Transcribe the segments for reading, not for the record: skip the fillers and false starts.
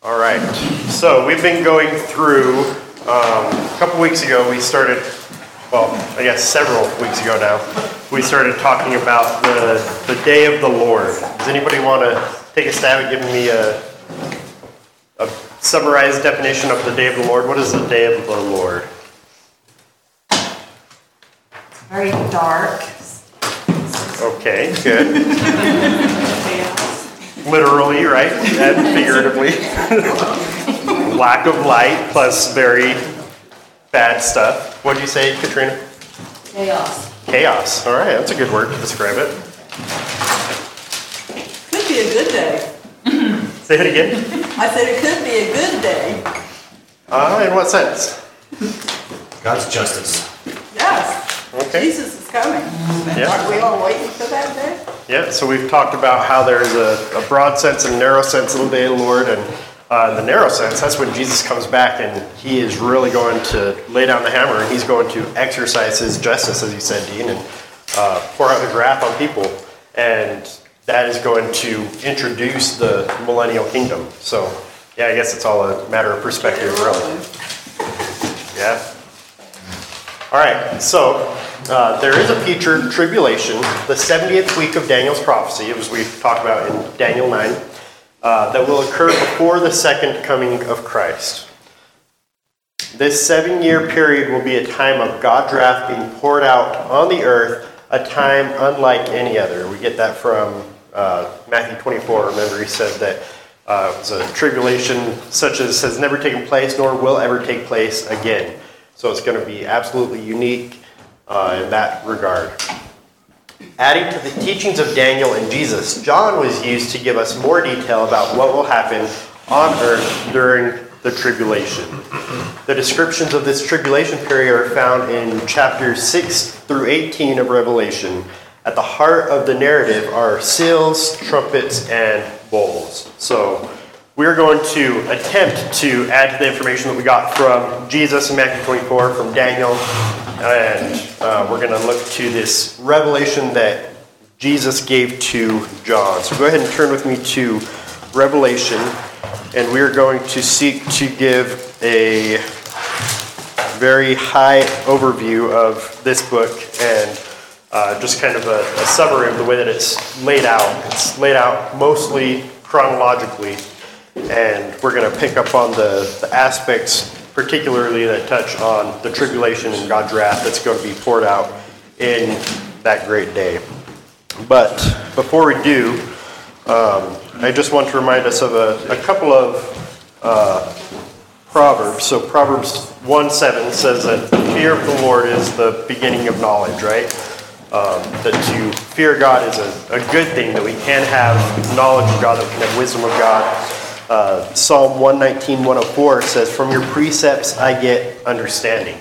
All right, so we've been going through, a couple weeks ago we started, well, I guess several weeks ago now, we started talking about the day of the Lord. Does anybody want to take a stab at giving me a summarized definition of the day of the Lord? What is the day of the Lord? It's very dark. Okay, good. Literally, right? And figuratively. Lack of light plus very bad stuff. What did you say, Katrina? Chaos. Chaos. All right, that's a good word to describe it. Could be a good day. Say it again. I said it could be a good day. In what sense? God's justice. Yes. Okay. Jesus is coming. Yeah. Aren't we all waiting for that day? Yeah, so we've talked about how there's a broad sense and narrow sense of the day of the Lord, and the narrow sense, that's when Jesus comes back and he is really going to lay down the hammer and he's going to exercise his justice, as you said, Dean, and pour out his wrath on people, and that is going to introduce the millennial kingdom. So, yeah, I guess it's all a matter of perspective, really. Yeah. All right, so... there is a future tribulation, the 70th week of Daniel's prophecy, as we've talked about in Daniel 9, that will occur before the second coming of Christ. This 7-year period will be a time of God's wrath being poured out on the earth, a time unlike any other. We get that from Matthew 24. Remember, he said that it was a tribulation such as has never taken place, nor will ever take place again. So it's going to be absolutely unique. In that regard. Adding to the teachings of Daniel and Jesus, John was used to give us more detail about what will happen on earth during the tribulation. The descriptions of this tribulation period are found in chapters 6 through 18 of Revelation. At the heart of the narrative are seals, trumpets, and bowls. So we're going to attempt to add to the information that we got from Jesus in Matthew 24, from Daniel, and we're going to look to this revelation that Jesus gave to John. So go ahead and turn with me to Revelation, and we're going to seek to give a very high overview of this book and just kind of a summary of the way that it's laid out. It's laid out mostly chronologically. And we're going to pick up on the aspects particularly that touch on the tribulation and God's wrath that's going to be poured out in that great day. But before we do, I just want to remind us of a couple of Proverbs. So Proverbs 1:7 says that the fear of the Lord is the beginning of knowledge, right? That to fear God is a good thing, that we can have knowledge of God, that we can have wisdom of God. Psalm 119:104 says, "From your precepts I get understanding,"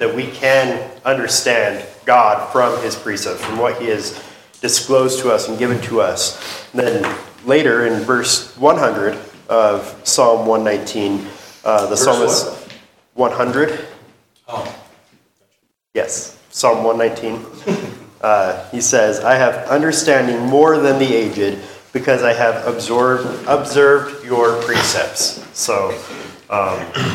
that we can understand God from his precepts, from what he has disclosed to us and given to us. And then later in verse 100 of Psalm 119, the psalmist... 100? Oh. Yes, Psalm 119. He says, "I have understanding more than the aged, because I have observed your precepts." So,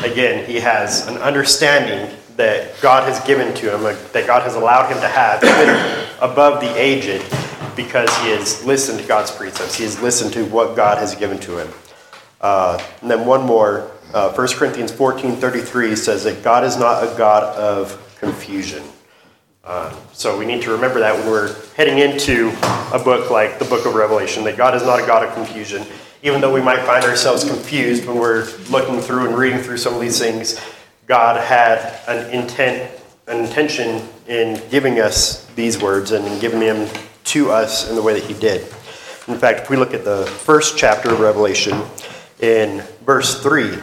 again, he has an understanding that God has given to him, that God has allowed him to have, even above the aged, because he has listened to God's precepts. He has listened to what God has given to him. And then one more, 1 Corinthians 14:33 says that God is not a God of confusion. So we need to remember that when we're heading into a book like the book of Revelation, that God is not a God of confusion. Even though we might find ourselves confused when we're looking through and reading through some of these things, God had an intention in giving us these words and in giving them to us in the way that he did. In fact, if we look at the first chapter of Revelation, in verse 3,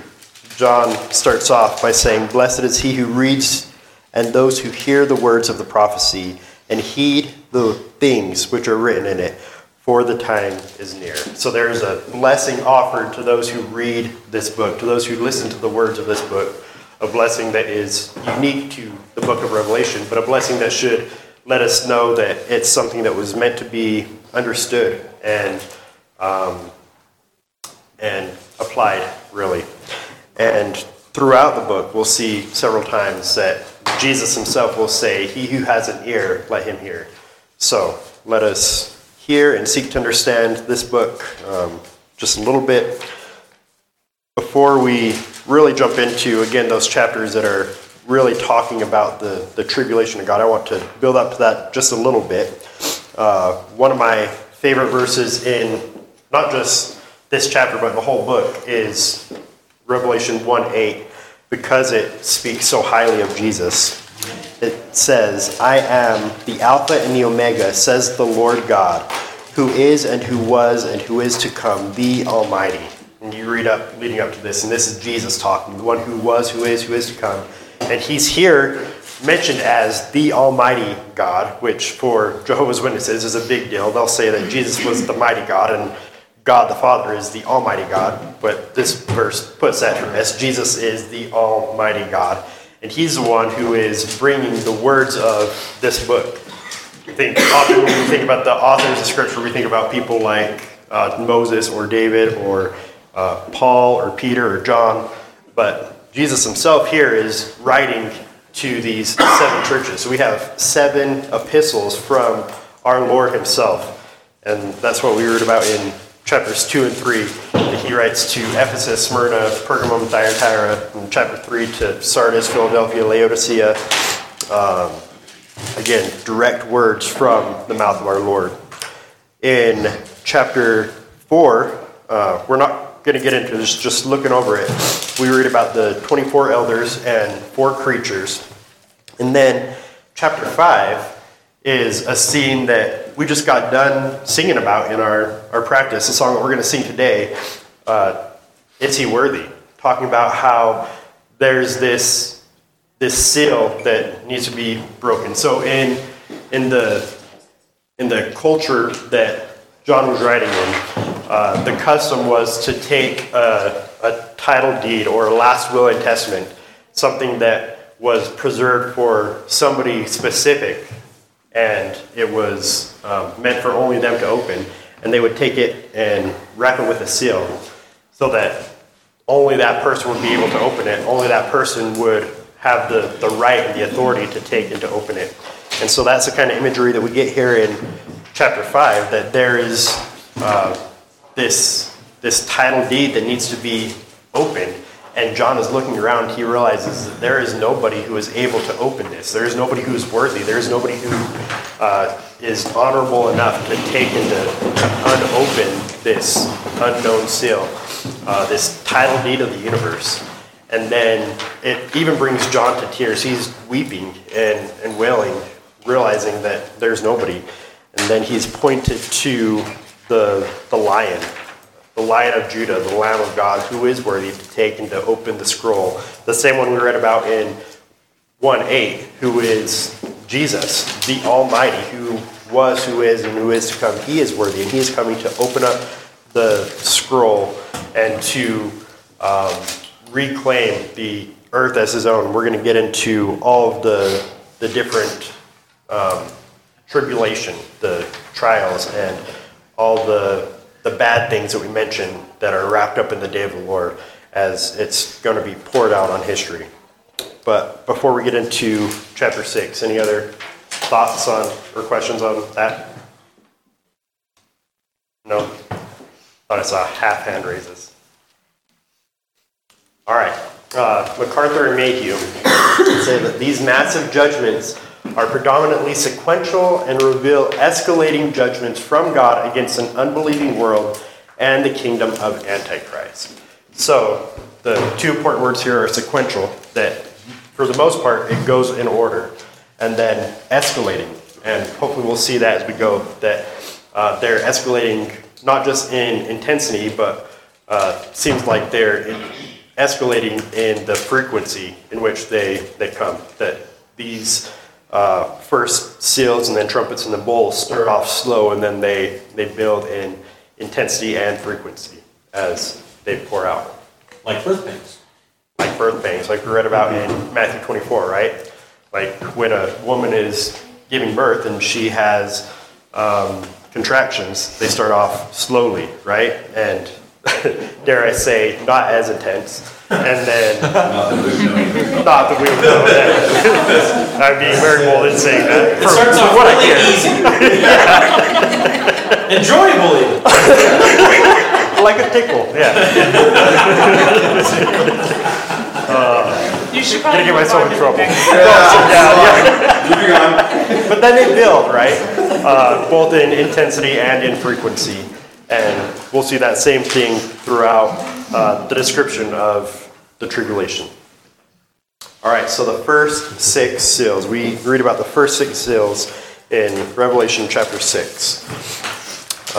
John starts off by saying, "Blessed is he who reads and those who hear the words of the prophecy and heed the things which are written in it, for the time is near." So there is a blessing offered to those who read this book, to those who listen to the words of this book, a blessing that is unique to the book of Revelation, but a blessing that should let us know that it's something that was meant to be understood and applied, really. And throughout the book, we'll see several times that Jesus himself will say, "He who has an ear, let him hear." So let us hear and seek to understand this book just a little bit before we really jump into, again, those chapters that are really talking about the tribulation of God. I want to build up to that just a little bit. One of my favorite verses in not just this chapter, but the whole book is Revelation 1:8, because it speaks so highly of Jesus. It says, "I am the Alpha and the Omega, says the Lord God, who is and who was and who is to come, the Almighty." And you read up leading up to this, and this is Jesus talking, the one who was, who is to come. And he's here mentioned as the Almighty God, which for Jehovah's Witnesses is a big deal. They'll say that Jesus was the mighty God and God the Father is the Almighty God. But this verse puts that to rest. Jesus is the Almighty God. And he's the one who is bringing the words of this book. I think often when we think about the authors of Scripture, we think about people like Moses or David or Paul or Peter or John. But Jesus himself here is writing to these seven churches. So we have seven epistles from our Lord himself. And that's what we read about in chapters 2 and 3. He writes to Ephesus, Smyrna, Pergamum, Thyatira, and chapter 3 to Sardis, Philadelphia, Laodicea. Again, direct words from the mouth of our Lord. In chapter 4, we're not going to get into this, just looking over it. We read about the 24 elders and four creatures. And then chapter 5 is a scene that we just got done singing about in our practice, the song that we're going to sing today, "Is He Worthy?" Talking about how there's this seal that needs to be broken. So in the culture that John was writing in, the custom was to take a title deed or a last will and testament, something that was preserved for somebody specific, and it was meant for only them to open. And they would take it and wrap it with a seal so that only that person would be able to open it. Only that person would have the right and the authority to take and to open it. And so that's the kind of imagery that we get here in chapter 5, that there is this title deed that needs to be opened. And John is looking around. He realizes that there is nobody who is able to open this. There is nobody who is worthy. There is nobody who is honorable enough to take and to unopen this unknown seal, this title deed of the universe. And then it even brings John to tears. He's weeping and wailing, realizing that there's nobody. And then he's pointed to the lion. The Lion of Judah, the Lamb of God, who is worthy to take and to open the scroll. The same one we read about in 1:8, who is Jesus, the Almighty, who was, who is, and who is to come. He is worthy, and he is coming to open up the scroll and to reclaim the earth as his own. We're going to get into all of the different tribulation, the trials, and all the bad things that we mentioned that are wrapped up in the day of the Lord as it's going to be poured out on history. But before we get into chapter 6, any other thoughts on or questions on that? No? Thought I saw half hand raises. All right. MacArthur and Mayhew say that these massive judgments are predominantly sequential and reveal escalating judgments from God against an unbelieving world and the kingdom of Antichrist. So the two important words here are sequential, that for the most part it goes in order, and then escalating. And hopefully we'll see that as we go, that they're escalating not just in intensity, but seems like they're escalating in the frequency in which they come, that these first seals and then trumpets and the bowls start off slow, and then they build in intensity and frequency as they pour out. Like birth pangs. Like birth pangs, like we read about in Matthew 24, right? Like when a woman is giving birth and she has contractions, they start off slowly, right? And dare I say, not as intense. And then, not that we would know that. I'd be very bold in saying that. It starts off really easy. Enjoyably. Like a tickle, yeah. You should probably get myself in trouble. Yeah. But then they build, right? Both in intensity and in frequency. And we'll see that same thing throughout the description of the tribulation. All right, so the first six seals. We read about the first six seals in Revelation chapter 6.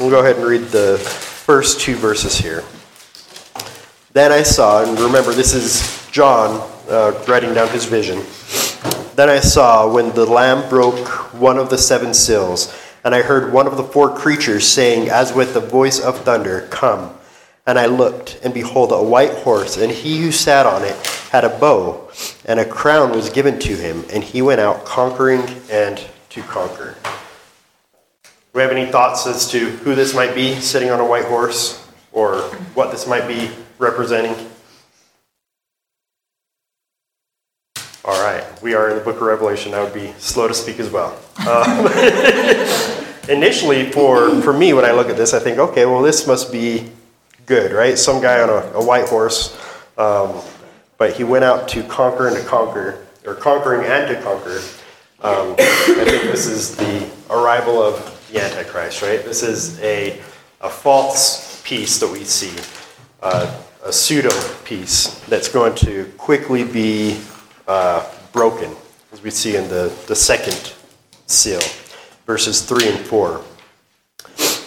We'll go ahead and read the first two verses here. Then I saw, and remember this is John writing down his vision. Then I saw when the Lamb broke one of the seven seals, and I heard one of the four creatures saying, as with the voice of thunder, "Come." And I looked, and behold, a white horse, and he who sat on it had a bow, and a crown was given to him, and he went out conquering and to conquer. Do we have any thoughts as to who this might be sitting on a white horse, or what this might be representing? All right, we are in the book of Revelation. I would be slow to speak as well. Initially, for me, when I look at this, I think, okay, well, this must be good, right? Some guy on a white horse, but he went out to conquer and to conquer, or conquering and to conquer. I think this is the arrival of the Antichrist, right? This is a false peace that we see, a pseudo peace that's going to quickly be broken, as we see in the second seal, verses 3 and 4.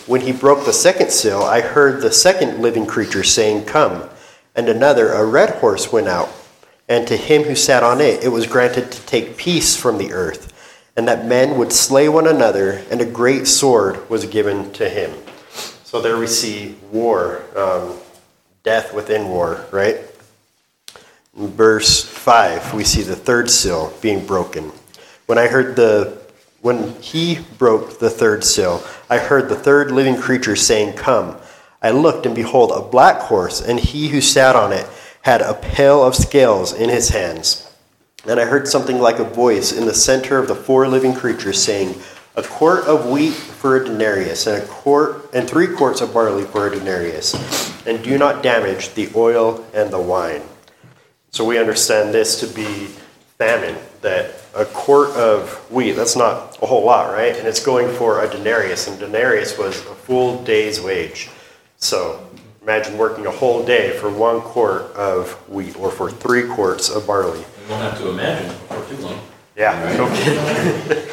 When he broke the second seal, I heard the second living creature saying, "Come," and another, a red horse, went out, and to him who sat on it, it was granted to take peace from the earth, and that men would slay one another, and a great sword was given to him. So there we see war, death within war, right? In verse 5, we see the third seal being broken. When he broke the third seal, I heard the third living creature saying, "Come." I looked, and behold, a black horse, and he who sat on it had a pail of scales in his hands. And I heard something like a voice in the center of the four living creatures saying, "A quart of wheat for a denarius, and 3 quarts of barley for a denarius, and do not damage the oil and the wine." So we understand this to be famine, that a quart of wheat, that's not a whole lot, right? And it's going for a denarius, and denarius was a full day's wage. So imagine working a whole day for 1 quart of wheat, or for 3 quarts of barley. We won't have to imagine before too long. Yeah, right? Okay.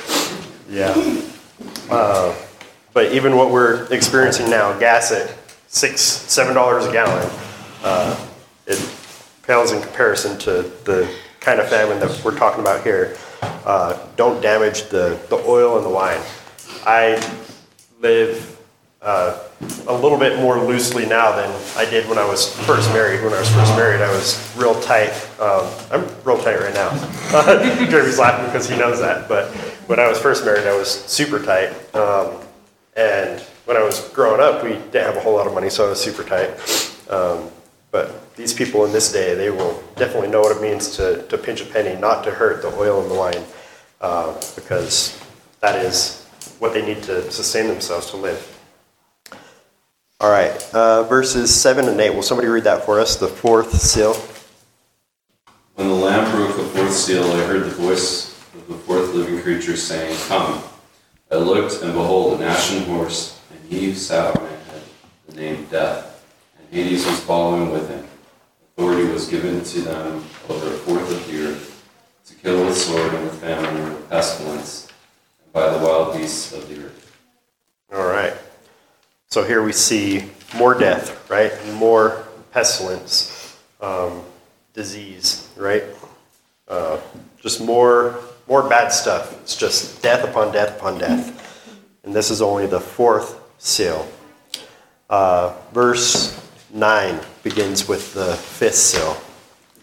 Yeah. But even what we're experiencing now, gas at $6-$7 a gallon, it pales in comparison to the kind of famine that we're talking about here. Don't damage the oil and the wine. I live a little bit more loosely now than I did when I was first married. When I was first married, I was real tight. I'm real tight right now. Jeremy's laughing because he knows that. But when I was first married, I was super tight. And when I was growing up, we didn't have a whole lot of money, so I was super tight. But these people in this day, they will definitely know what it means to pinch a penny, not to hurt the oil and the wine, because that is what they need to sustain themselves to live. All right, verses 7 and 8. Will somebody read that for us, the fourth seal? When the Lamb broke the fourth seal, I heard the voice of the fourth living creature saying, "Come." I looked, and behold, an ashen horse, and he who sat on it had the name Death. Hades was following with him. Authority was given to them over a fourth of the earth, to kill with sword and with famine and with pestilence, and by the wild beasts of the earth. All right. So here we see more death, right? More pestilence, disease, right? Just more bad stuff. It's just death upon death upon death. And this is only the fourth seal. Verse 9 begins with the fifth seal.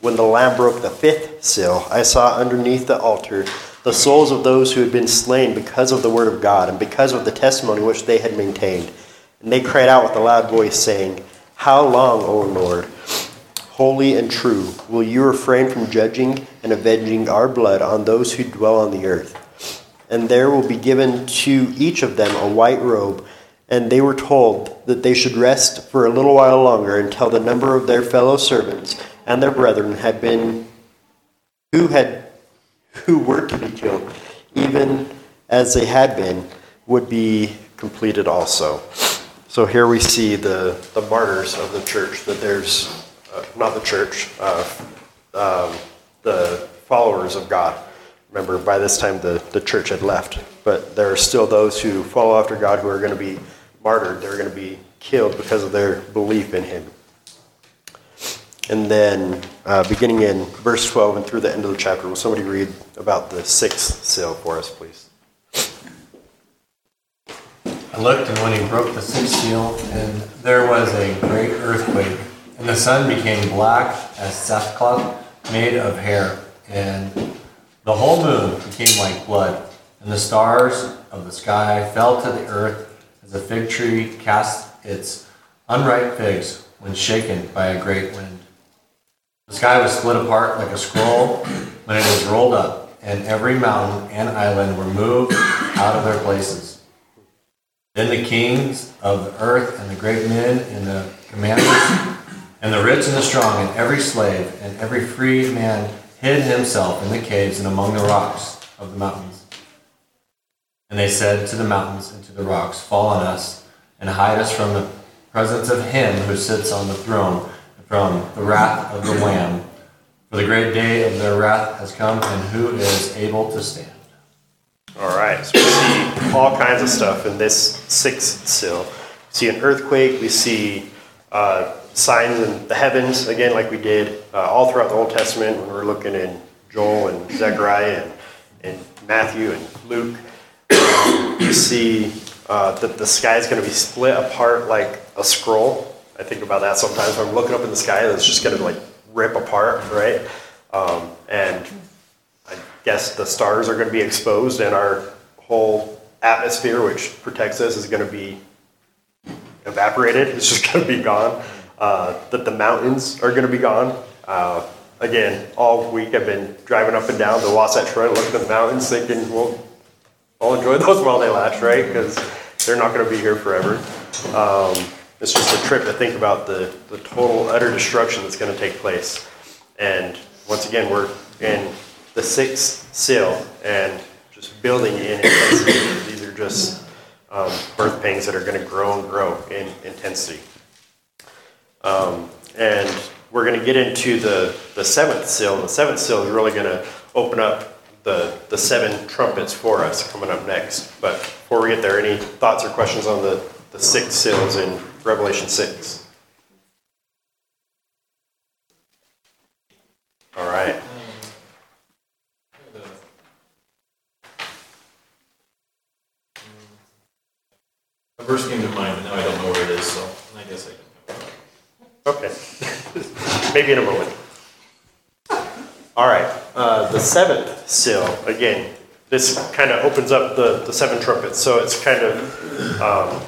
When the Lamb broke the fifth seal, I saw underneath the altar the souls of those who had been slain because of the word of God and because of the testimony which they had maintained. And they cried out with a loud voice, saying, "How long, O Lord, holy and true, will you refrain from judging and avenging our blood on those who dwell on the earth?" And there will be given to each of them a white robe, and they were told that they should rest for a little while longer until the number of their fellow servants and their brethren had been who were to be killed, even as they had been, would be completed also. So here we see the martyrs of the church, that there's, not the church, the followers of God. Remember, by this time the church had left, but there are still those who follow after God who are going to be martyred. They're going to be killed because of their belief in him. And then beginning in verse 12 and through the end of the chapter, will somebody read about the sixth seal for us, please? I looked, and when he broke the sixth seal, and there was a great earthquake, and the sun became black as sackcloth made of hair, and the whole moon became like blood, and the stars of the sky fell to the earth as a fig tree casts its unripe figs when shaken by a great wind. The sky was split apart like a scroll when it was rolled up, and every mountain and island were moved out of their places. Then the kings of the earth and the great men and the commanders and the rich and the strong and every slave and every free man hid himself in the caves and among the rocks of the mountains. And they said to the mountains and to the rocks, "Fall on us and hide us from the presence of him who sits on the throne, from the wrath of the Lamb, for the great day of their wrath has come, and who is able to stand?" All right, so we see all kinds of stuff in this sixth seal. We see an earthquake, we see signs in the heavens, again, like we did all throughout the Old Testament when we're looking in Joel and Zechariah and Matthew and Luke. We see that the sky is going to be split apart like a scroll. I think about that sometimes when I'm looking up in the sky, it's just going to like rip apart, right? And I guess the stars are going to be exposed, and our whole atmosphere, which protects us, is going to be evaporated. It's just going to be gone. That the mountains are going to be gone. Again, all week I've been driving up and down the Wasatch Trail, looking at the mountains, thinking, well, I'll enjoy those while they last, right? Because they're not going to be here forever. It's just a trip to think about the total, utter destruction that's going to take place. And once again, we're in the sixth seal and just building in intensity. These are just birth pangs that are going to grow and grow in intensity. And we're going to get into the seventh seal. The seventh seal is really going to open up the seven trumpets for us coming up next. But before we get there, any thoughts or questions on the sixth seals in Revelation 6? All right. A verse came to mind, but now I don't know where it is, so I guess I can come back. Okay. Maybe in a moment. All right. The seventh seal, again, this kind of opens up the seven trumpets, so it's kind of...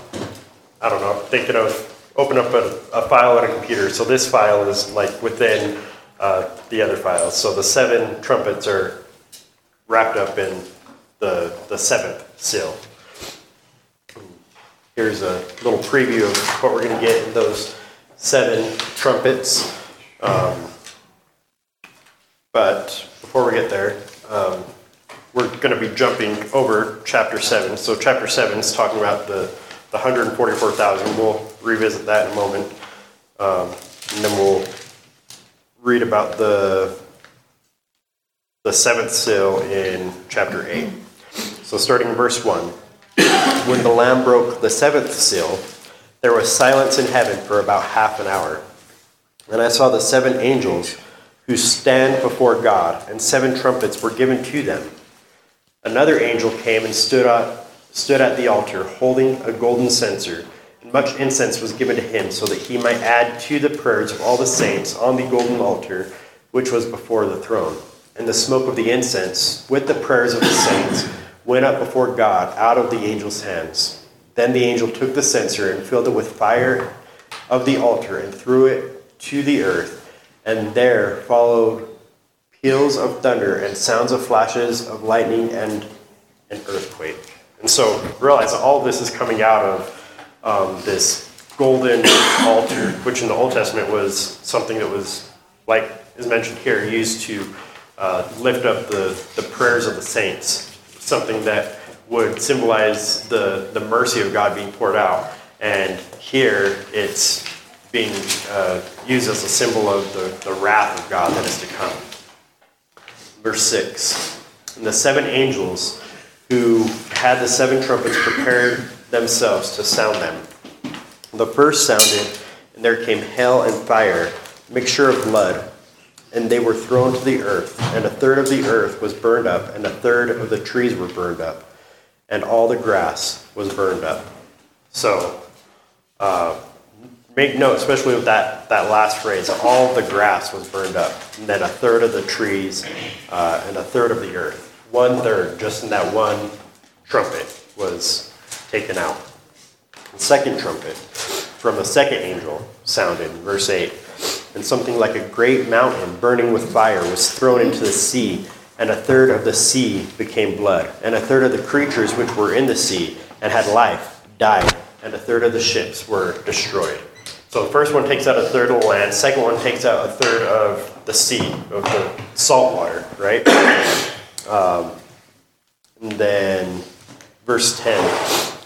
I don't know, I'm thinking of open up a file on a computer. So this file is like within the other files. So the seven trumpets are wrapped up in the seventh seal. Here's a little preview of what we're going to get in those seven trumpets. But before we get there, we're going to be jumping over chapter 7. So chapter 7 is talking about the 144,000, we'll revisit that in a moment. And then we'll read about the seventh seal in chapter 8. So starting in verse 1. When the Lamb broke the seventh seal, there was silence in heaven for about half an hour. And I saw the seven angels who stand before God, and seven trumpets were given to them. Another angel came and stood at the altar, holding a golden censer, and much incense was given to him, so that he might add to the prayers of all the saints on the golden altar, which was before the throne. And the smoke of the incense, with the prayers of the saints, went up before God out of the angel's hands. Then the angel took the censer and filled it with fire of the altar and threw it to the earth. And there followed peals of thunder and sounds of flashes of lightning and an earthquake. And so realize that all this is coming out of this golden altar, which in the Old Testament was something that was, like is mentioned here, used to lift up the prayers of the saints, something that would symbolize the mercy of God being poured out. And here it's being used as a symbol of the wrath of God that is to come. Verse 6, and the seven angels who had the seven trumpets prepared themselves to sound them. The first sounded, and there came hail and fire, mixture of blood, and they were thrown to the earth, and a third of the earth was burned up, and a third of the trees were burned up, and all the grass was burned up. So, make note, especially with that last phrase, all the grass was burned up, and then a third of the trees, and a third of the earth. One third, just in that one trumpet, was taken out. The second trumpet from the second angel sounded, verse 8, and something like a great mountain burning with fire was thrown into the sea, and a third of the sea became blood, and a third of the creatures which were in the sea and had life died, and a third of the ships were destroyed. So the first one takes out a third of the land, second one takes out a third of the sea, of the salt water, right? And then verse 10,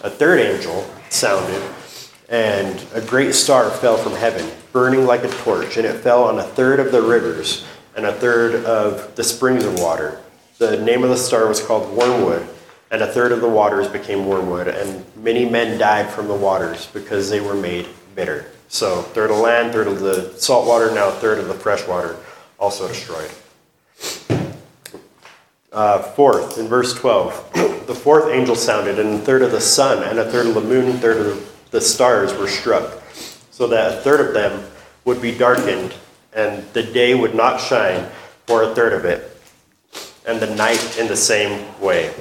a third angel sounded, and a great star fell from heaven, burning like a torch, and it fell on a third of the rivers and a third of the springs of water. The name of the star was called Wormwood, and a third of the waters became wormwood, and many men died from the waters because they were made bitter. So third of land, third of the salt water, now a third of the fresh water, also destroyed. Fourth, in verse 12, the fourth angel sounded, and a third of the sun, and a third of the moon, and a third of the stars were struck, so that a third of them would be darkened, and the day would not shine for a third of it, and the night in the same way.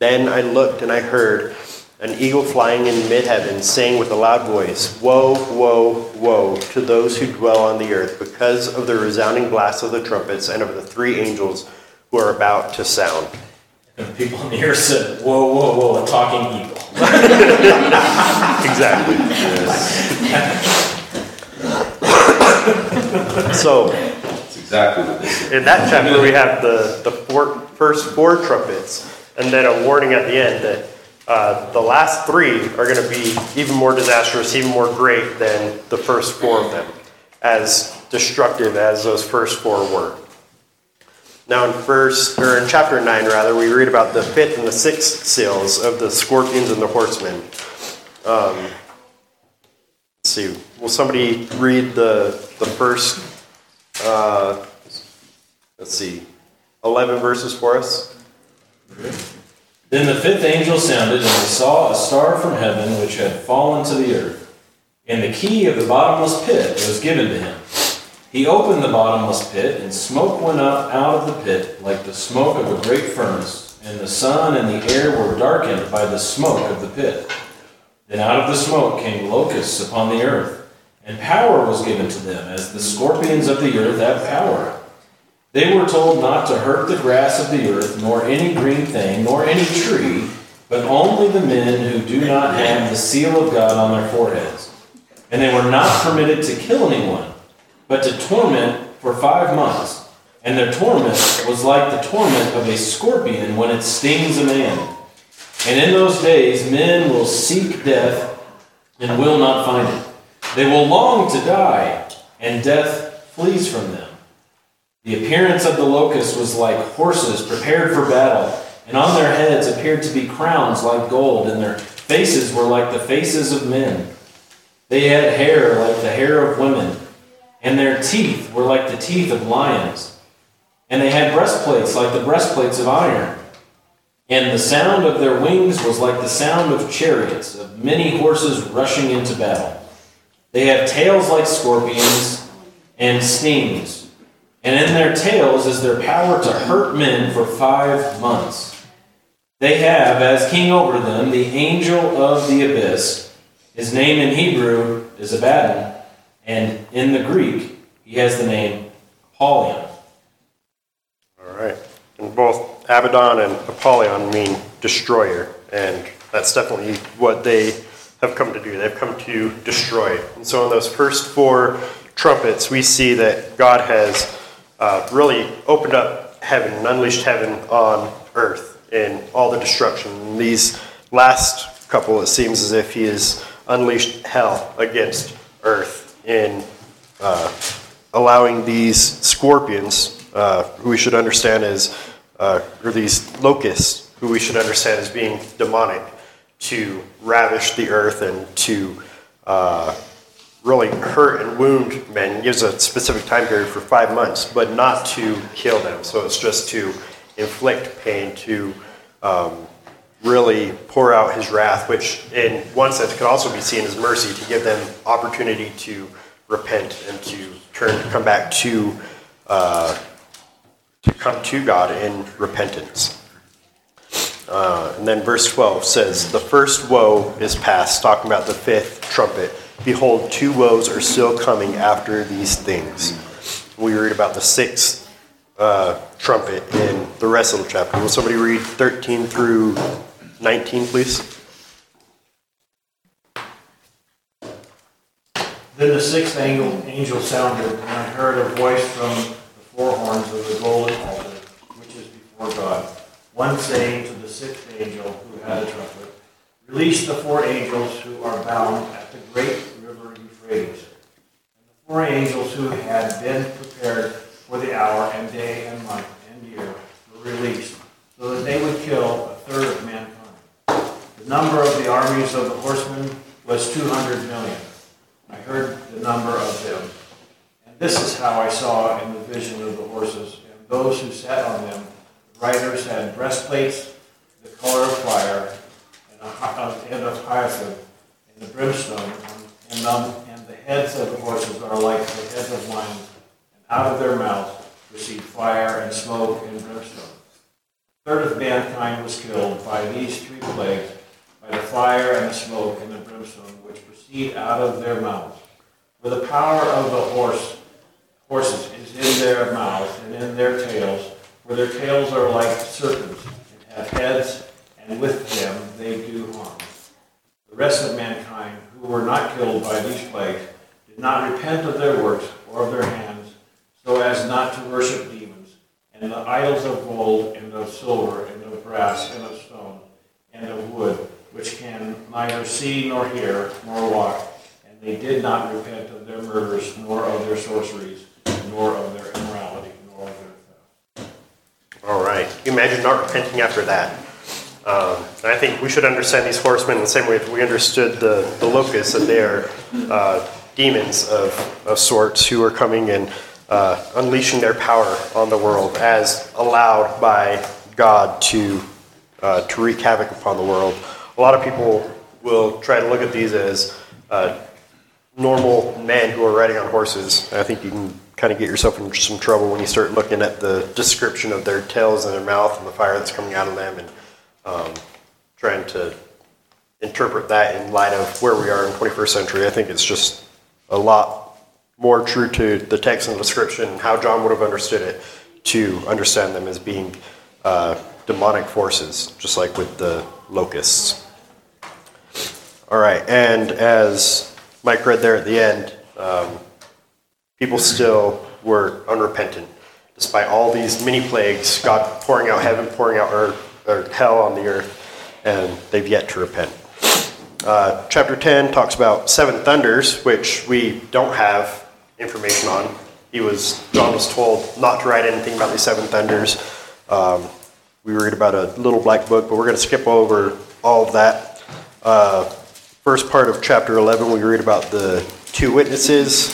Then I looked, and I heard an eagle flying in mid-heaven, saying with a loud voice, "Woe, woe, woe to those who dwell on the earth, because of the resounding blast of the trumpets and of the three angels who are about to sound." And the people on the earth said, "Whoa, whoa, whoa, a talking eagle." Exactly. Yes. So, that's exactly what this is. In that chapter, we have the first four trumpets, and then a warning at the end that the last three are going to be even more disastrous, even more great than the first four of them, as destructive as those first four were. Now in chapter 9, rather, we read about the fifth and the sixth seals of the scorpions and the horsemen. Let's see, will somebody read the first, 11 verses for us? Then the fifth angel sounded, and I saw a star from heaven which had fallen to the earth, and the key of the bottomless pit was given to him. He opened the bottomless pit, and smoke went up out of the pit like the smoke of a great furnace, and the sun and the air were darkened by the smoke of the pit. Then out of the smoke came locusts upon the earth, and power was given to them, as the scorpions of the earth have power. They were told not to hurt the grass of the earth, nor any green thing, nor any tree, but only the men who do not have the seal of God on their foreheads. And they were not permitted to kill anyone, but to torment for 5 months. And their torment was like the torment of a scorpion when it stings a man. And in those days men will seek death and will not find it. They will long to die, and death flees from them. The appearance of the locusts was like horses prepared for battle, and on their heads appeared to be crowns like gold, and their faces were like the faces of men. They had hair like the hair of women, and their teeth were like the teeth of lions. And they had breastplates like the breastplates of iron. And the sound of their wings was like the sound of chariots, of many horses rushing into battle. They have tails like scorpions and stings. And in their tails is their power to hurt men for 5 months. They have as king over them the angel of the abyss. His name in Hebrew is Abaddon, and in the Greek he has the name Apollyon. All right. And both Abaddon and Apollyon mean destroyer, and that's definitely what they have come to do. They've come to destroy. And so in those first four trumpets, we see that God has really opened up heaven and unleashed heaven on earth in all the destruction. These last couple, it seems as if he has unleashed hell against earth in allowing these scorpions, who we should understand as, or these locusts, who we should understand as being demonic, to ravish the earth and to really hurt and wound men. It gives a specific time period for 5 months, but not to kill them. So it's just to inflict pain, to really pour out his wrath, which in one sense could also be seen as mercy, to give them opportunity to repent and to turn, to come back to come to God in repentance. And then verse 12 says, "The first woe is past," talking about the fifth trumpet. "Behold, two woes are still coming after these things." We read about the sixth trumpet in the rest of the chapter. Will somebody read 13 through 19, please? "Then the sixth angel sounded, and I heard a voice from the four horns of the golden altar, which is before God, one saying to the sixth angel who had a trumpet, 'Release the four angels who are bound at the great river Euphrates, and the four angels who had been prepared for the hour and day and month and year were released, so that they would kill a third of mankind. The number of the armies of the horsemen was 200,000,000. I heard the number of them. And this is how I saw in the vision of the horses, and those who sat on them, the riders had breastplates, the color of fire, and of hyacinth, and the brimstone, and the heads of the horses are like the heads of lions. Out of their mouths proceed fire and smoke and brimstone. A third of mankind was killed by these three plagues, by the fire and the smoke and the brimstone which proceed out of their mouths. For the power of the horses is in their mouths and in their tails, for their tails are like serpents and have heads, and with them they do harm. The rest of mankind who were not killed by these plagues did not repent of their works or of their hands, so as not to worship demons, and the idols of gold, and of silver, and of brass, and of stone, and of wood, which can neither see, nor hear, nor walk. And they did not repent of their murders, nor of their sorceries, nor of their immorality, nor of their theft." All right. Can you imagine not repenting after that? And I think we should understand these horsemen the same way if we understood the locusts, that they are demons of sorts who are coming and unleashing their power on the world as allowed by God to wreak havoc upon the world. A lot of people will try to look at these as normal men who are riding on horses. I think you can kind of get yourself in some trouble when you start looking at the description of their tails and their mouth and the fire that's coming out of them, and trying to interpret that in light of where we are in the 21st century. I think it's just a lot more true to the text and the description and how John would have understood it, to understand them as being demonic forces, just like with the locusts. All right, and as Mike read there at the end, people still were unrepentant. Despite all these many plagues, God pouring out heaven, pouring out earth, or hell on the earth, and they've yet to repent. Chapter 10 talks about seven thunders, which we don't have information on. John was told not to write anything about these seven thunders. We read about a little black book, but we're going to skip over all of that. First part of chapter 11, we read about the two witnesses.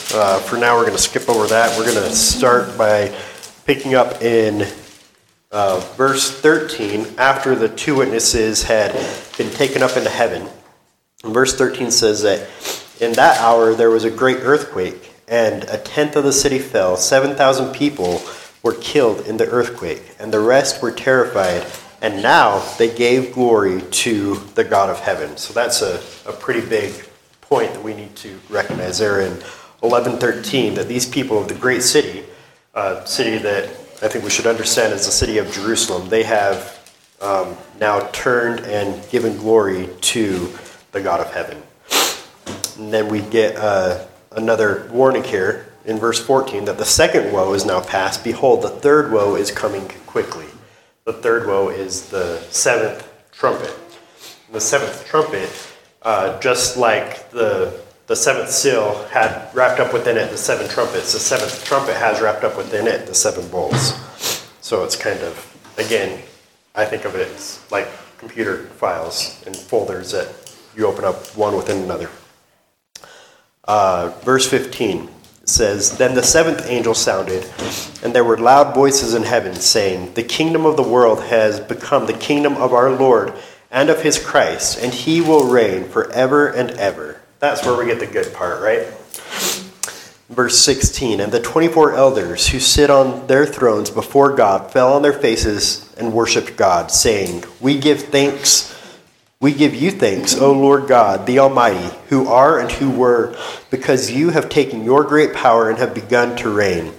For now, we're going to skip over that. We're going to start by picking up in verse 13, after the two witnesses had been taken up into heaven. And verse 13 says that in that hour there was a great earthquake, and 1/10 of the city fell. 7,000 people were killed in the earthquake, and the rest were terrified And now they gave glory to the God of heaven. So that's a pretty big point that we need to recognize there in 11:13, that these people of the great city, city that I think we should understand as the city of Jerusalem, they have now turned and given glory to the God of heaven. And then we get another warning here in verse 14, that the second woe is now past. Behold, the third woe is coming quickly. The third woe is the seventh trumpet. The seventh trumpet, just like the seventh seal had wrapped up within it the seven trumpets, the seventh trumpet has wrapped up within it the seven bowls. So it's kind of, again, I think of it as like computer files and folders that you open up one within another. Verse 15 says, Then the seventh angel sounded, and there were loud voices in heaven, saying, The kingdom of the world has become the kingdom of our Lord and of his Christ, and he will reign forever and ever. That's where we get the good part, right? Verse 16, And the 24 elders who sit on their thrones before God fell on their faces and worshipped God, saying, We give you thanks, O Lord God, the Almighty, who are and who were, because you have taken your great power and have begun to reign.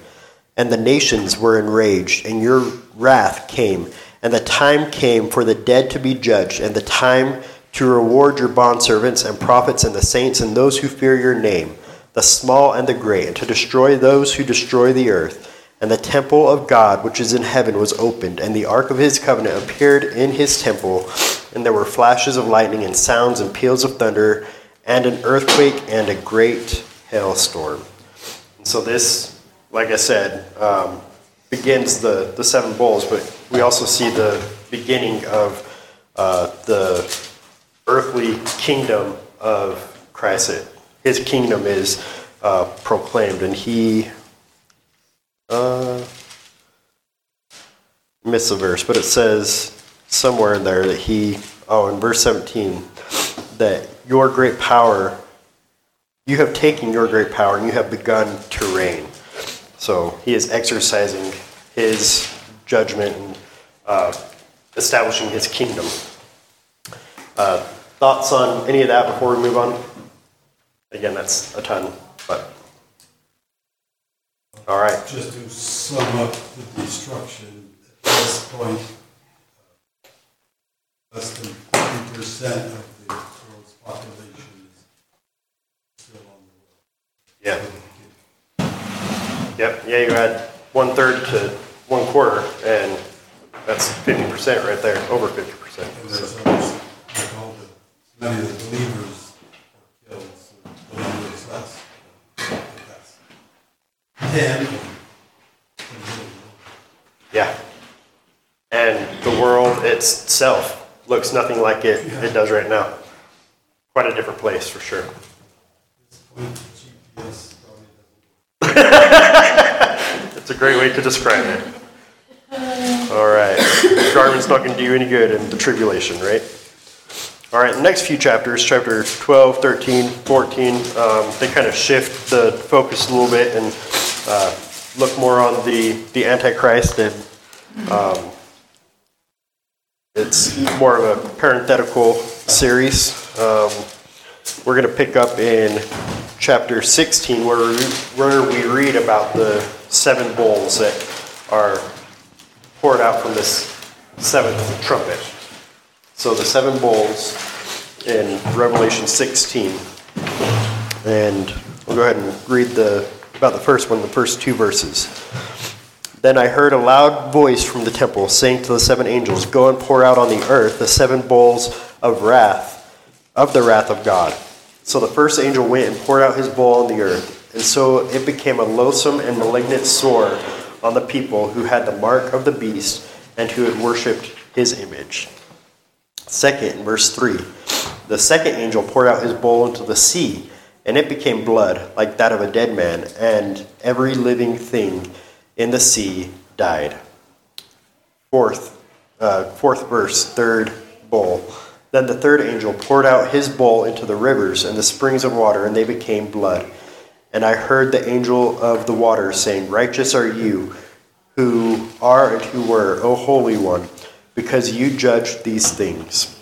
And the nations were enraged, and your wrath came, and the time came for the dead to be judged, and the time to reward your bondservants and prophets and the saints and those who fear your name, the small and the great, and to destroy those who destroy the earth. And the temple of God, which is in heaven, was opened, and the ark of his covenant appeared in his temple, and there were flashes of lightning and sounds and peals of thunder and an earthquake and a great hailstorm. And so this, like I said, begins the seven bowls, but we also see the beginning of the earthly kingdom of Christ. His kingdom is proclaimed, and he... missed the verse, but it says somewhere in there that in verse 17, that you have taken your great power and you have begun to reign. So he is exercising his judgment and establishing his kingdom. Thoughts on any of that before we move on? Again, that's a ton, but... All right. Just to sum up the destruction at this point, less than 50% of the world's population is still on the world. Yeah. Yep. Yeah, you had 1/3 to 1/4, and that's 50% right there, over 50%. And there's others, like many of the believers are killed, so the number is less. 10. Yeah. And the world itself looks nothing like it does right now. Quite a different place for sure. It's a great way to describe it. All right. Garmin's not going to do you any good in the tribulation, right? All right, the next few chapters, chapter 12, 13, 14, they kind of shift the focus a little bit and look more on the Antichrist, and it's more of a parenthetical series. We're going to pick up in chapter 16 where we read about the seven bowls that are poured out from this seventh trumpet. So the seven bowls in Revelation 16, and we'll go ahead and read about the first one, the first two verses. Then I heard a loud voice from the temple saying to the seven angels, Go and pour out on the earth the seven bowls of the wrath of God. So the first angel went and poured out his bowl on the earth, and so it became a loathsome and malignant sore on the people who had the mark of the beast and who had worshipped his image. Second, verse 3, the second angel poured out his bowl into the sea, and it became blood like that of a dead man, and every living thing in the sea died. Fourth verse, third bowl. Then the third angel poured out his bowl into the rivers and the springs of water, and they became blood. And I heard the angel of the water saying, Righteous are you who are and who were, O Holy One, because you judged these things.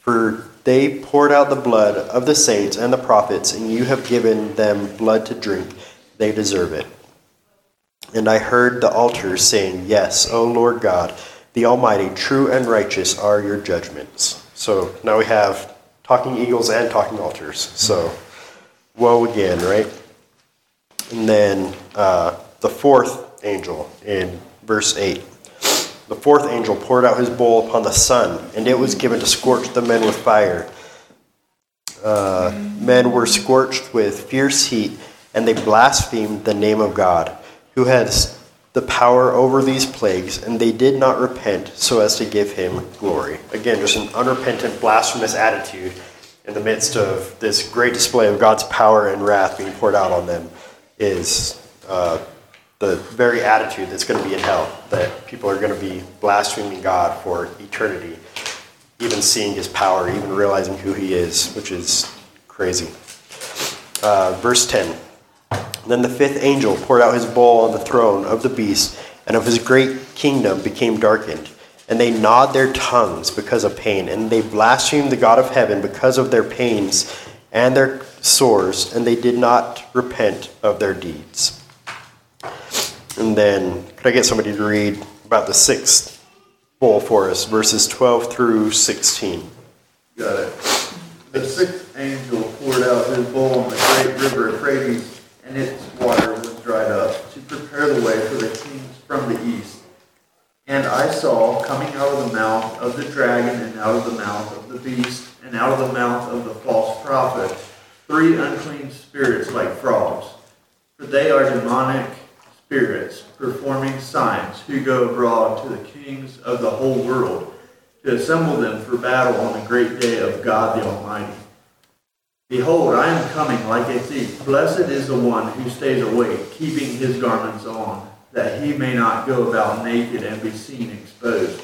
For they poured out the blood of the saints and the prophets, and you have given them blood to drink. They deserve it. And I heard the altar saying, Yes, O Lord God, the Almighty, true and righteous are your judgments. So now we have talking eagles and talking altars. So woe again, right? And then the fourth angel in verse 8. The fourth angel poured out his bowl upon the sun, and it was given to scorch the men with fire. Men were scorched with fierce heat, and they blasphemed the name of God, who has the power over these plagues, and they did not repent so as to give him glory. Again, just an unrepentant, blasphemous attitude in the midst of this great display of God's power and wrath being poured out on them is the very attitude that's going to be in hell, that people are going to be blaspheming God for eternity, even seeing his power, even realizing who he is, which is crazy. Verse 10, Then the fifth angel poured out his bowl on the throne of the beast, and of his great kingdom became darkened. And they gnawed their tongues because of pain, and they blasphemed the God of heaven because of their pains and their sores, and they did not repent of their deeds. And then, could I get somebody to read about the sixth bowl for us, verses 12 through 16? Got it. The sixth angel poured out his bowl on the great river Euphrates, and its water was dried up, to prepare the way for the kings from the east. And I saw, coming out of the mouth of the dragon, and out of the mouth of the beast, and out of the mouth of the false prophet, three unclean spirits like frogs. For they are demonic spirits, performing signs, who go abroad to the kings of the whole world, to assemble them for battle on the great day of God the Almighty. Behold, I am coming like a thief. Blessed is the one who stays awake, keeping his garments on, that he may not go about naked and be seen exposed.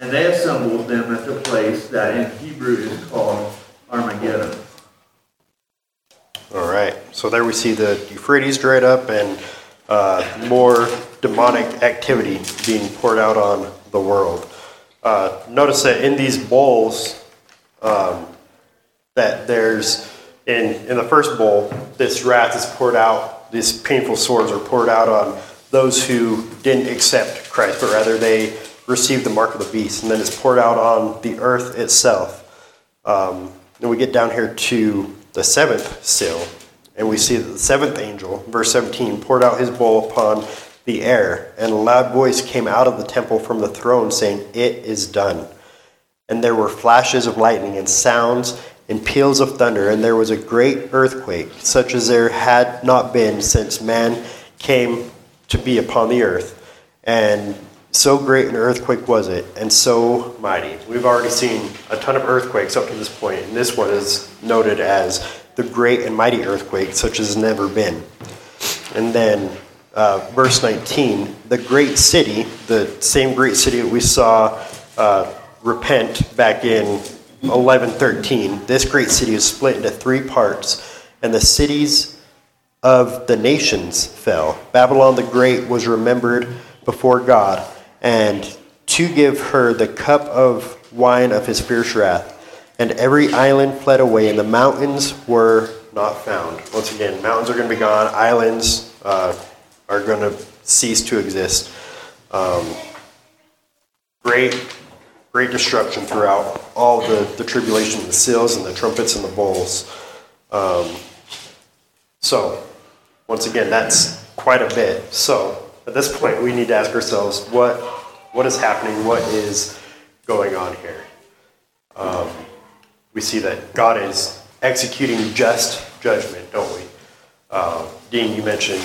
And they assembled them at the place that in Hebrew is called Armageddon. All right. So there we see the Euphrates dried up and more demonic activity being poured out on the world. Notice that in these bowls, that there's, in the first bowl, this wrath is poured out, these painful sores are poured out on those who didn't accept Christ, but rather they received the mark of the beast, and then it's poured out on the earth itself. Then we get down here to the seventh seal, and we see that the seventh angel, verse 17, poured out his bowl upon the air, and a loud voice came out of the temple from the throne, saying, It is done. And there were flashes of lightning and sounds and peals of thunder, and there was a great earthquake, such as there had not been since man came to be upon the earth. And so great an earthquake was it, and so mighty. We've already seen a ton of earthquakes up to this point, and this one is noted as the great and mighty earthquake, such as has never been. And then verse 19, the great city, the same great city that we saw repent back in 11:13, this great city is split into three parts, and the cities of the nations fell. Babylon the Great was remembered before God, and to give her the cup of wine of his fierce wrath. And every island fled away, and the mountains were not found. Once again, mountains are going to be gone. Islands are going to cease to exist. Great destruction throughout all the tribulation, the seals and the trumpets and the bowls. So, once again, that's quite a bit. So, at this point, we need to ask ourselves, what is happening? What is going on here? We see that God is executing just judgment, don't we? Dean, you mentioned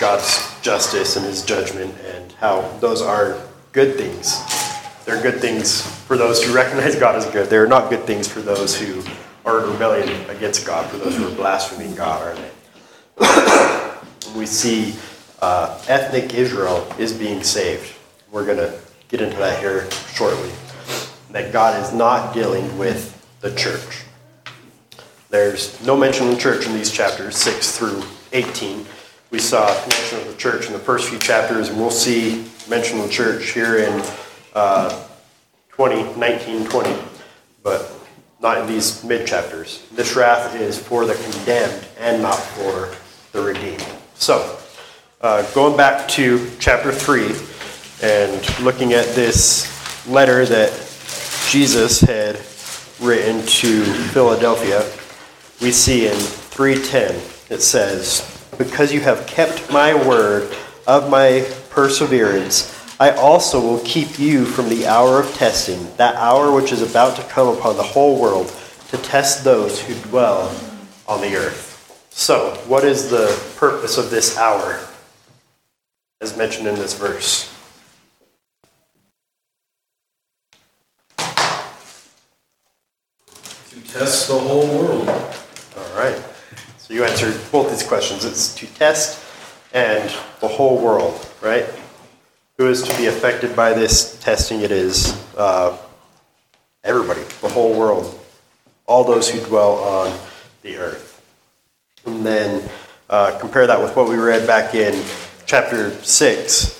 God's justice and his judgment and how those are good things. They're good things for those who recognize God as good. They're not good things for those who are in rebellion against God, for those who are blaspheming God, aren't they? We see ethnic Israel is being saved. We're going to get into that here shortly. That God is not dealing with the church. There's no mention of the church in these chapters, 6 through 18. We saw mention of the church in the first few chapters, and we'll see mention of the church here in 19:20, but not in these mid-chapters. This wrath is for the condemned and not for the redeemed. So, going back to chapter 3 and looking at this letter that Jesus had written to Philadelphia, we see in 3:10 it says, "Because you have kept my word of my perseverance, I also will keep you from the hour of testing, that hour which is about to come upon the whole world to test those who dwell on the earth." So, what is the purpose of this hour, as mentioned in this verse? To test the whole world. All right. So you answered both these questions. It's to test and the whole world, right? Who is to be affected by this testing? It is everybody, the whole world, all those who dwell on the earth. And then compare that with what we read back in chapter 6,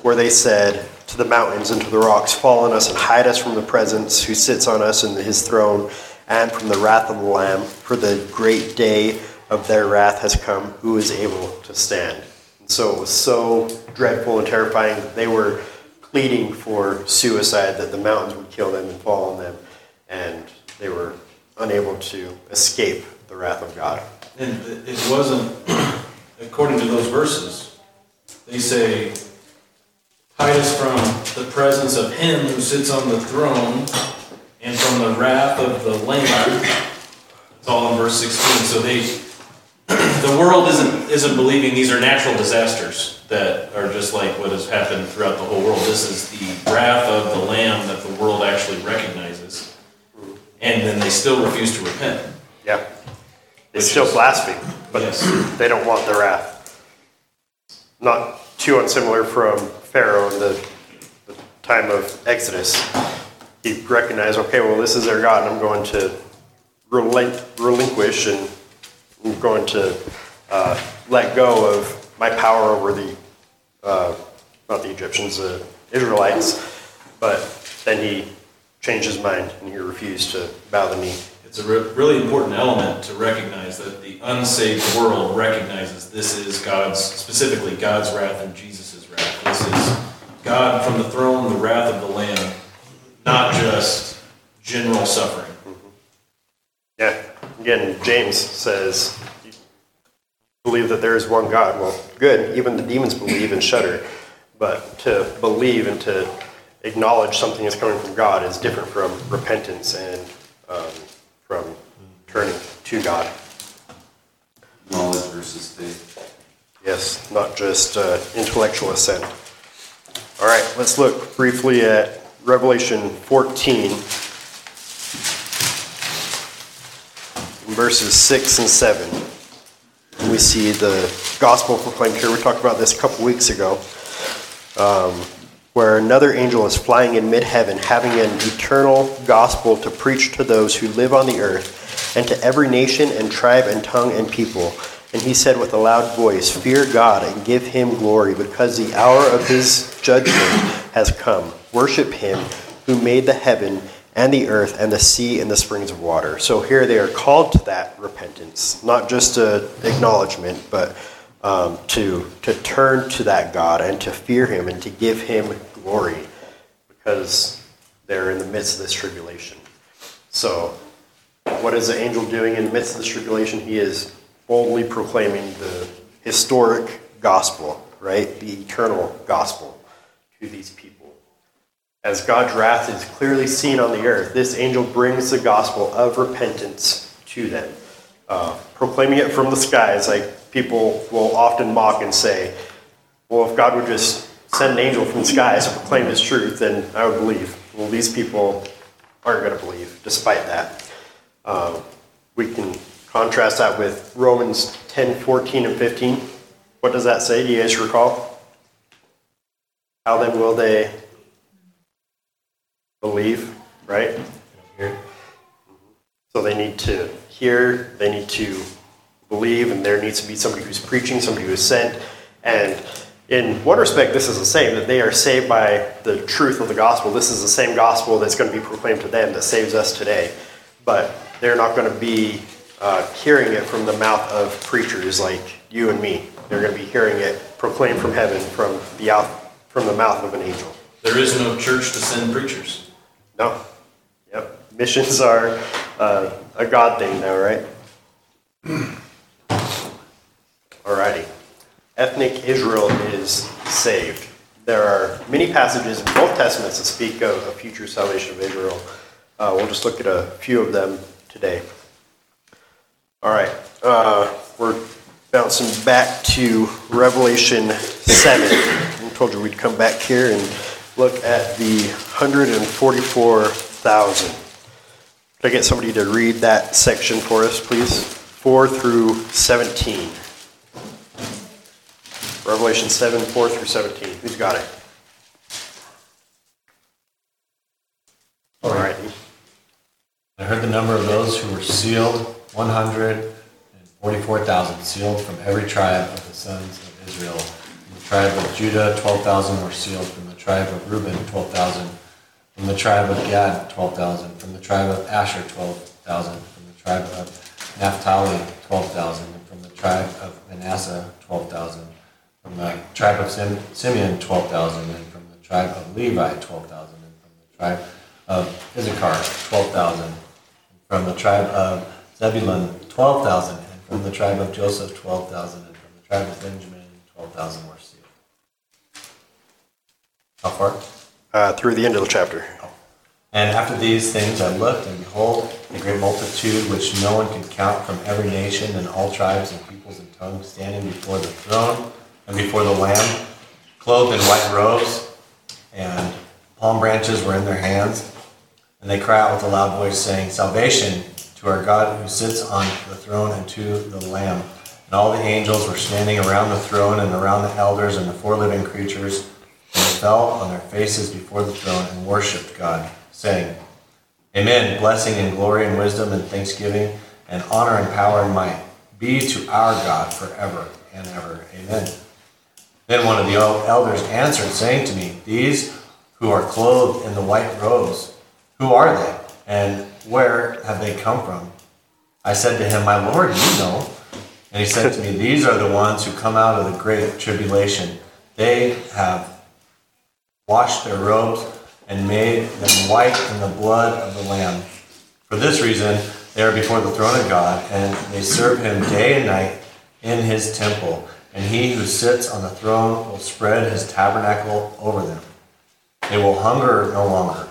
where they said, "To the mountains and to the rocks, fall on us and hide us from the presence who sits on us in his throne, and from the wrath of the Lamb, for the great day of their wrath has come. Who is able to stand?" And so it was so dreadful and terrifying that they were pleading for suicide, that the mountains would kill them and fall on them, and they were unable to escape the wrath of God. And it wasn't, according to those verses, they say, hide us from the presence of him who sits on the throne and from the wrath of the Lamb. It's all in verse 16. So the world isn't believing these are natural disasters that are just like what has happened throughout the whole world. This is the wrath of the Lamb that the world actually recognizes. And then they still refuse to repent. Yeah. They still blaspheme, but yes, they don't want the wrath. Not too unsimilar from Pharaoh in the time of Exodus. He recognized, okay, well, this is their God, and I'm going to relinquish, and I'm going to let go of my power over the, not the Egyptians, the Israelites. But then he changed his mind, and he refused to bow the knee. It's a really important element to recognize that the unsaved world recognizes this is God's, specifically God's wrath and Jesus' wrath. This is God from the throne, the wrath of the Lamb, not just general suffering. Mm-hmm. Yeah. Again, James says, you believe that there is one God. Well, good. Even the demons believe and shudder. But to believe and to acknowledge something is coming from God is different from repentance and from turning to God. Knowledge versus faith. Yes, not just intellectual assent. All right, let's look briefly at Revelation 14, verses 6 and 7. We see the gospel proclaimed here. We talked about this a couple weeks ago, where another angel is flying in mid-heaven, having an eternal gospel to preach to those who live on the earth, and to every nation and tribe and tongue and people. And he said with a loud voice, "Fear God and give him glory, because the hour of his judgment has come. Worship him who made the heaven and the earth and the sea and the springs of water." So here they are called to that repentance, not just an acknowledgement, but to turn to that God and to fear him and to give him glory, because they're in the midst of this tribulation. So what is the angel doing in the midst of this tribulation? He is boldly proclaiming the historic gospel, right? The eternal gospel to these people. As God's wrath is clearly seen on the earth, this angel brings the gospel of repentance to them, proclaiming it from the skies. Like, people will often mock and say, well, if God would just send an angel from the skies to proclaim his truth, then I would believe. Well, these people aren't going to believe, despite that. We can contrast that with Romans 10:14 and 15. What does that say? Do you guys recall? How then will they believe, right? So they need to hear, they need to believe, and there needs to be somebody who's preaching, somebody who's sent. And in one respect, this is the same, that they are saved by the truth of the gospel. This is the same gospel that's going to be proclaimed to them that saves us today. But they're not going to be hearing it from the mouth of preachers like you and me. They're going to be hearing it proclaimed from heaven, from the mouth of an angel. There is no church to send preachers. No. Yep. Missions are a God thing now, right? Alrighty. Ethnic Israel is saved. There are many passages in both Testaments that speak of a future salvation of Israel. We'll just look at a few of them today. Alright, we're bouncing back to Revelation 7. I told you we'd come back here and look at the 144,000. Could I get somebody to read that section for us, please? 4 through 17. Revelation 7, 4 through 17. Who's got it? All right. I heard the number of those who were sealed, 144,000, sealed from every tribe of the sons of Israel. From the tribe of Judah, 12,000 were sealed. From the tribe of Reuben, 12,000. From the tribe of Gad, 12,000. From the tribe of Asher, 12,000. From the tribe of Naphtali, 12,000. And from the tribe of Manasseh, 12,000. From the tribe of Simeon, 12,000, and from the tribe of Levi, 12,000, and from the tribe of Issachar, 12,000, and from the tribe of Zebulun, 12,000, and from the tribe of Joseph, 12,000, and from the tribe of Benjamin, 12,000 were sealed. How far? Through the end of the chapter. Oh. And after these things I looked, and behold, a great multitude which no one could count from every nation and all tribes and peoples and tongues standing before the throne and before the Lamb, clothed in white robes, and palm branches were in their hands. And they cried out with a loud voice, saying, Salvation to our God who sits on the throne and to the Lamb. And all the angels were standing around the throne and around the elders and the four living creatures, and they fell on their faces before the throne and worshipped God, saying, Amen, blessing and glory and wisdom and thanksgiving and honor and power and might be to our God forever and ever. Amen. Then one of the elders answered, saying to me, These who are clothed in the white robes, who are they, and where have they come from? I said to him, My Lord, you know. And he said to me, These are the ones who come out of the great tribulation. They have washed their robes and made them white in the blood of the Lamb. For this reason, they are before the throne of God, and they serve him day and night in his temple. And he who sits on the throne will spread his tabernacle over them. They will hunger no longer,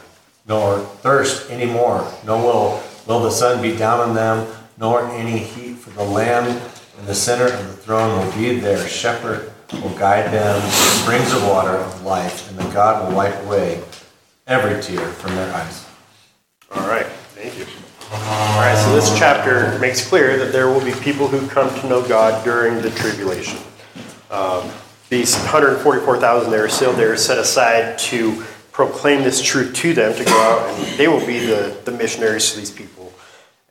nor thirst any more, nor will the sun beat down on them, nor any heat, for the Lamb in the center of the throne will be their shepherd, will guide them to springs of water of life, and the God will wipe away every tear from their eyes. All right, thank you. All right, so this chapter makes clear that there will be people who come to know God during the tribulation. These 144,000 that are sealed there are set aside to proclaim this truth to them, to go out, and they will be the missionaries to these people.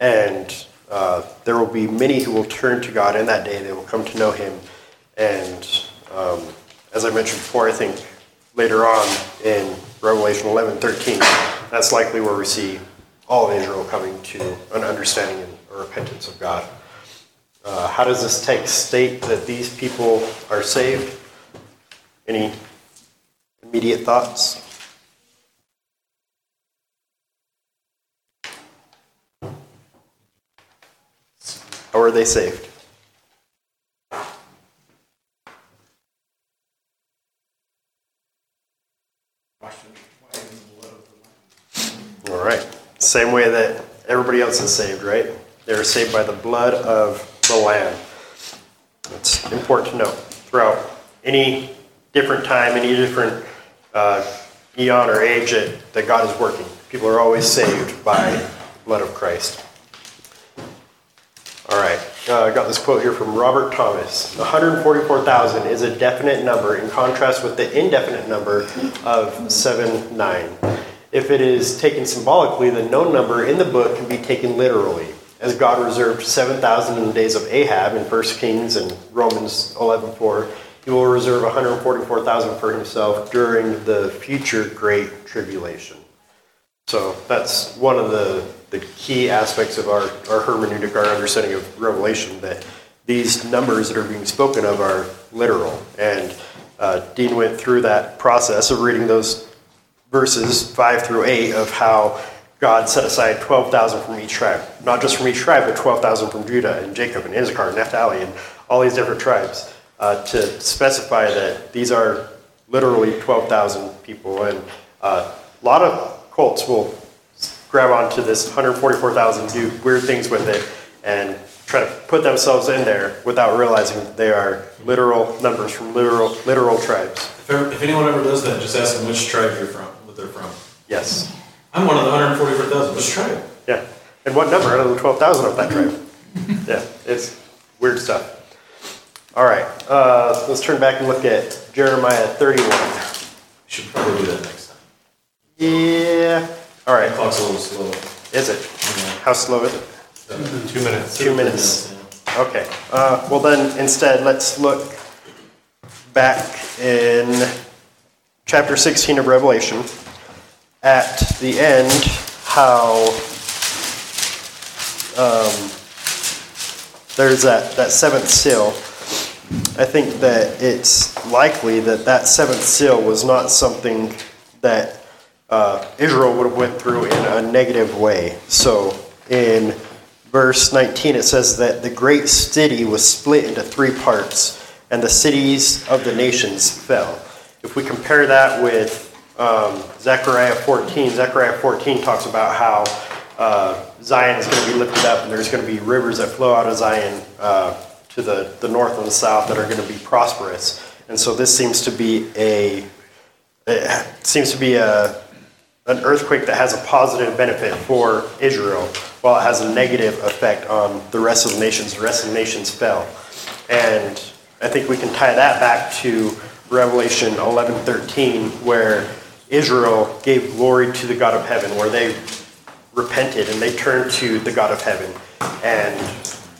And there will be many who will turn to God in that day. They will come to know him. And as I mentioned before, I think later on in Revelation 11:13, that's likely where we see all of Israel coming to an understanding and a repentance of God. How does this text state that these people are saved? Any immediate thoughts? How are they saved? All right. Same way that everybody else is saved, right? They are saved by the blood of the Lamb. It's important to note throughout any different time, any different eon or age that God is working. People are always saved by the blood of Christ. All right. I got this quote here from Robert Thomas. 144,000 is a definite number in contrast with the indefinite number of 7,9. If it is taken symbolically, the known number in the book can be taken literally, as God reserved 7,000 in the days of Ahab in 1 Kings and Romans 11:4, He will reserve 144,000 for himself during the future great tribulation. So that's one of the key aspects of our hermeneutic, our understanding of Revelation, that these numbers that are being spoken of are literal. And Dean went through that process of reading those verses 5 through 8 of how God set aside 12,000 from each tribe. Not just from each tribe, but 12,000 from Judah and Jacob and Issachar and Naphtali and all these different tribes to specify that these are literally 12,000 people. And a lot of cults will grab onto this 144,000, do weird things with it, and try to put themselves in there without realizing that they are literal numbers from literal tribes. If anyone ever does that, just ask them which tribe you're from, what they're from. Yes. I'm one of the 144,000. Which tribe? Yeah. And what number out of the 12,000 of that tribe? Yeah. It's weird stuff. All right. Let's turn back and look at Jeremiah 31. Should probably do that next time. Yeah. All right. The clock's a little slow. Is it? Yeah. How slow is it? 2 minutes. 2 minutes. Yeah. Okay. Well, then, instead, let's look back in chapter 16 of Revelation. At the end, how there's that seventh seal. I think that it's likely that seventh seal was not something that Israel would have went through in a negative way. So in verse 19, it says that the great city was split into three parts, and the cities of the nations fell. If we compare that with Zechariah 14. Zechariah 14 talks about how Zion is going to be lifted up, and there's going to be rivers that flow out of Zion to the north and the south that are going to be prosperous. And so this seems to be an earthquake that has a positive benefit for Israel, while it has a negative effect on the rest of the nations. The rest of the nations fell, and I think we can tie that back to Revelation 11:13, where Israel gave glory to the God of heaven, where they repented and they turned to the God of heaven. And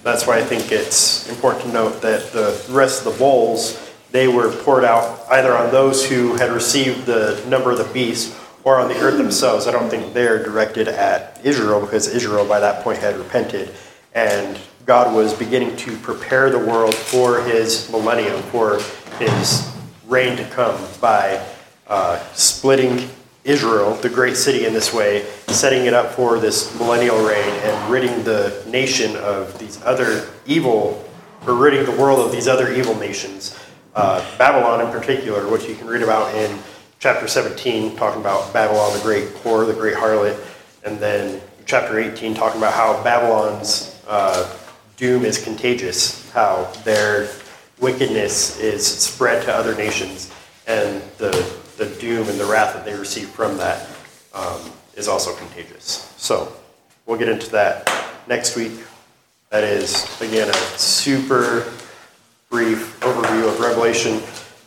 that's why I think it's important to note that the rest of the bowls, they were poured out either on those who had received the number of the beast or on the earth themselves. I don't think they're directed at Israel, because Israel by that point had repented. And God was beginning to prepare the world for his millennium, for his reign to come, by splitting Israel, the great city, in this way, setting it up for this millennial reign, and ridding the nation of these other evil, or ridding the world of these other evil nations. Babylon in particular, which you can read about in chapter 17, talking about Babylon, the great whore, the great harlot, and then chapter 18, talking about how Babylon's doom is contagious, how their wickedness is spread to other nations, and the doom and the wrath that they receive from that is also contagious. So we'll get into that next week. That is, again, a super brief overview of Revelation.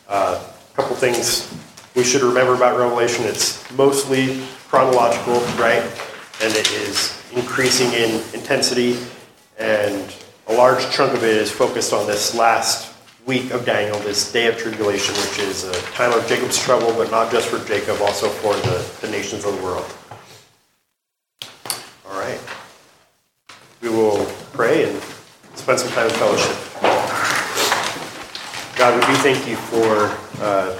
A couple things we should remember about Revelation. It's mostly chronological, right? And it is increasing in intensity, and a large chunk of it is focused on this last week of Daniel, this day of tribulation, which is a time of Jacob's trouble, but not just for Jacob, also for the nations of the world. All right. We will pray and spend some time in fellowship. God, we do thank you for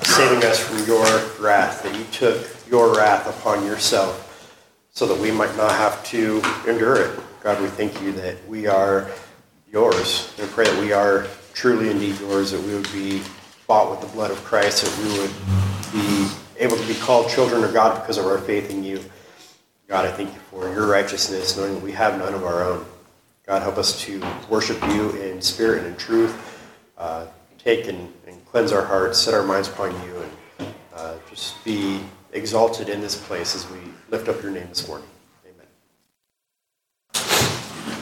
saving us from your wrath, that you took your wrath upon yourself so that we might not have to endure it. God, we thank you that we are yours, and pray that we are truly indeed yours, that we would be bought with the blood of Christ, that we would be able to be called children of God because of our faith in you. God, I thank you for your righteousness, knowing that we have none of our own. God, help us to worship you in spirit and in truth. Take and cleanse our hearts, set our minds upon you, and just be exalted in this place as we lift up your name this morning.